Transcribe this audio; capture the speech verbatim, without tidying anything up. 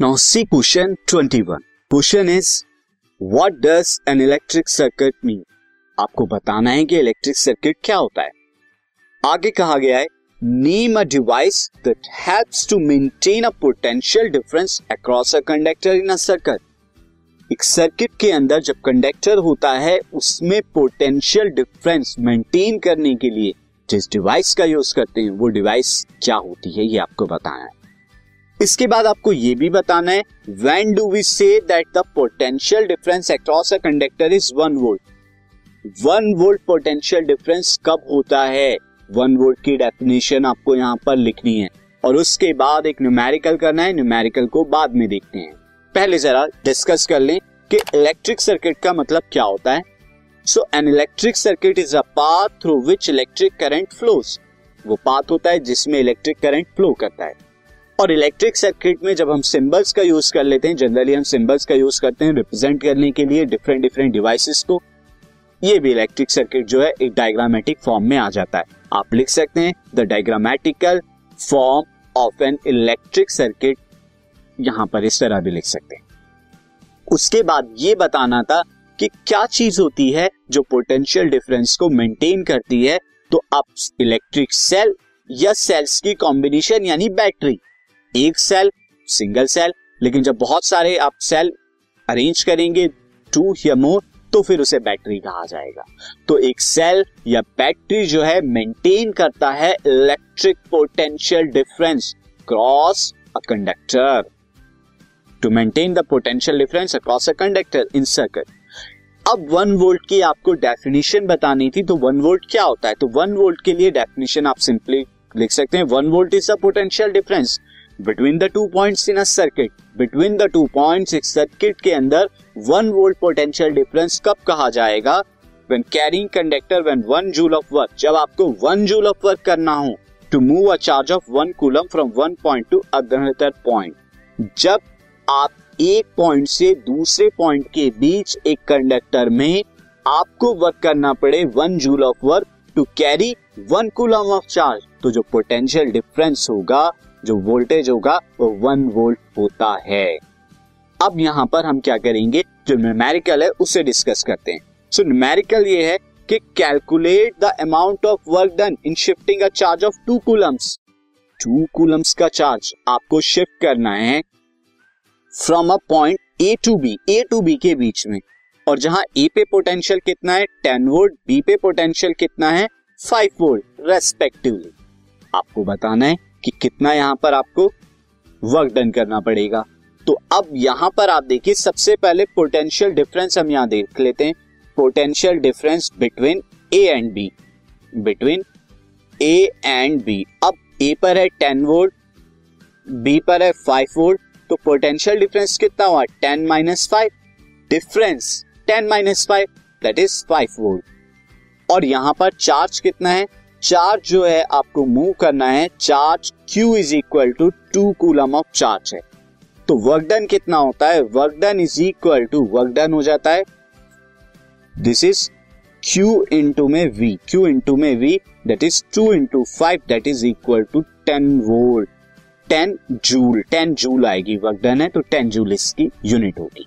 Now C question twenty one. Question is what does an electric circuit mean. आपको बताना है कि electric circuit क्या होता है. आगे कहा गया है name a device that helps to maintain a potential difference across a conductor in a circuit. एक सर्किट के अंदर जब कंडक्टर होता है उसमें पोटेंशियल डिफरेंस मेंटेन करने के लिए जिस डिवाइस का यूज करते हैं वो डिवाइस क्या होती है ये आपको बताना है. इसके बाद आपको ये भी बताना है when do we say that the potential difference across a conductor is one volt. One volt potential difference कब होता है. वन वोल्ट की डेफिनेशन आपको यहाँ पर लिखनी है और उसके बाद एक न्यूमेरिकल करना है. न्यूमेरिकल को बाद में देखते हैं, पहले जरा डिस्कस कर लें कि इलेक्ट्रिक सर्किट का मतलब क्या होता है. So an electric circuit is a path through which electric current flows. वो पाथ होता है जिसमें इलेक्ट्रिक करंट फ्लो करता है. और इलेक्ट्रिक सर्किट में जब हम सिंबल्स का यूज कर लेते हैं, जनरली हम सिंबल्स का यूज करते हैं रिप्रेजेंट करने के लिए डिफरेंट डिफरेंट डिवाइसेस को. ये भी इलेक्ट्रिक सर्किट जो है एक डायग्रामेटिक फॉर्म में आ जाता है. आप लिख सकते हैं the diagrammatical form of an electric circuit, यहां पर इस तरह भी लिख सकते हैं. उसके बाद ये बताना था कि क्या चीज होती है जो पोटेंशियल डिफरेंस को मेंटेन करती है. तो अब इलेक्ट्रिक सेल या सेल्स की कॉम्बिनेशन यानी बैटरी, एक सेल सिंगल सेल, लेकिन जब बहुत सारे आप सेल अरेंज करेंगे टू या मोर तो फिर उसे बैटरी कहा जाएगा. तो एक सेल या बैटरी जो है मेंटेन करता है electric potential difference cross a conductor. To maintain the potential difference across a conductor in circuit. अब वन वोल्ट की आपको डेफिनेशन बतानी थी, तो वन वोल्ट क्या होता है. तो वन वोल्ट के लिए डेफिनेशन आप सिंपली लिख सकते हैं one volt is a potential difference between the two points in a circuit. Between the two points एक सर्किट के अंदर वन वोल्ट पोटेंशियल डिफरेंस कब कहा जाएगा. When carrying conductor when one joule of work, जब आपको वन जूल ऑफ वर्क करना हो to move a charge of one coulomb from one point to other point. जब आप एक पॉइंट से दूसरे पॉइंट के बीच एक कंडक्टर में आपको वर्क करना पड़े one joule of work to carry one coulomb of charge, तो जो पोटेंशियल डिफरेंस होगा जो वोल्टेज होगा वो वन वोल्ट होता है. अब यहाँ पर हम क्या करेंगे, जो न्यूमेरिकल है उसे डिस्कस करते हैं. सो न्यूमेरिकल ये है कि calculate the amount of work done in shifting a charge of two coulombs. Two coulombs का चार्ज आपको शिफ्ट करना है from a point A to B, A to B के बीच में. और जहां ए पे पोटेंशियल कितना है टेन वोल्ट, बी पे पोटेंशियल कितना है फाइव वोल्ट रेस्पेक्टिवली. आपको बताना है कि कितना यहां पर आपको वर्क डन करना पड़ेगा. तो अब यहां पर आप देखिए सबसे पहले पोटेंशियल डिफरेंस हम यहां देख लेते हैं. Potential difference between A and B, between A and B. अब ए पर है टेन वोल्ट, बी पर है फाइव वोल्ट, तो पोटेंशियल डिफरेंस कितना हुआ ten minus five. Difference ten minus five that is five volt. और यहां पर चार्ज कितना है, चार्ज जो है आपको मूव करना है, charge Q is equal to two coulomb of charge है. तो वर्क डन कितना होता है, work done is equal to, work done हो जाता है दिस इज Q इंटू में V, Q इंटू में V that is two into five that is equal to ten volt, ten joule, ten joule आएगी. Work done है तो ten joule इसकी unit होगी.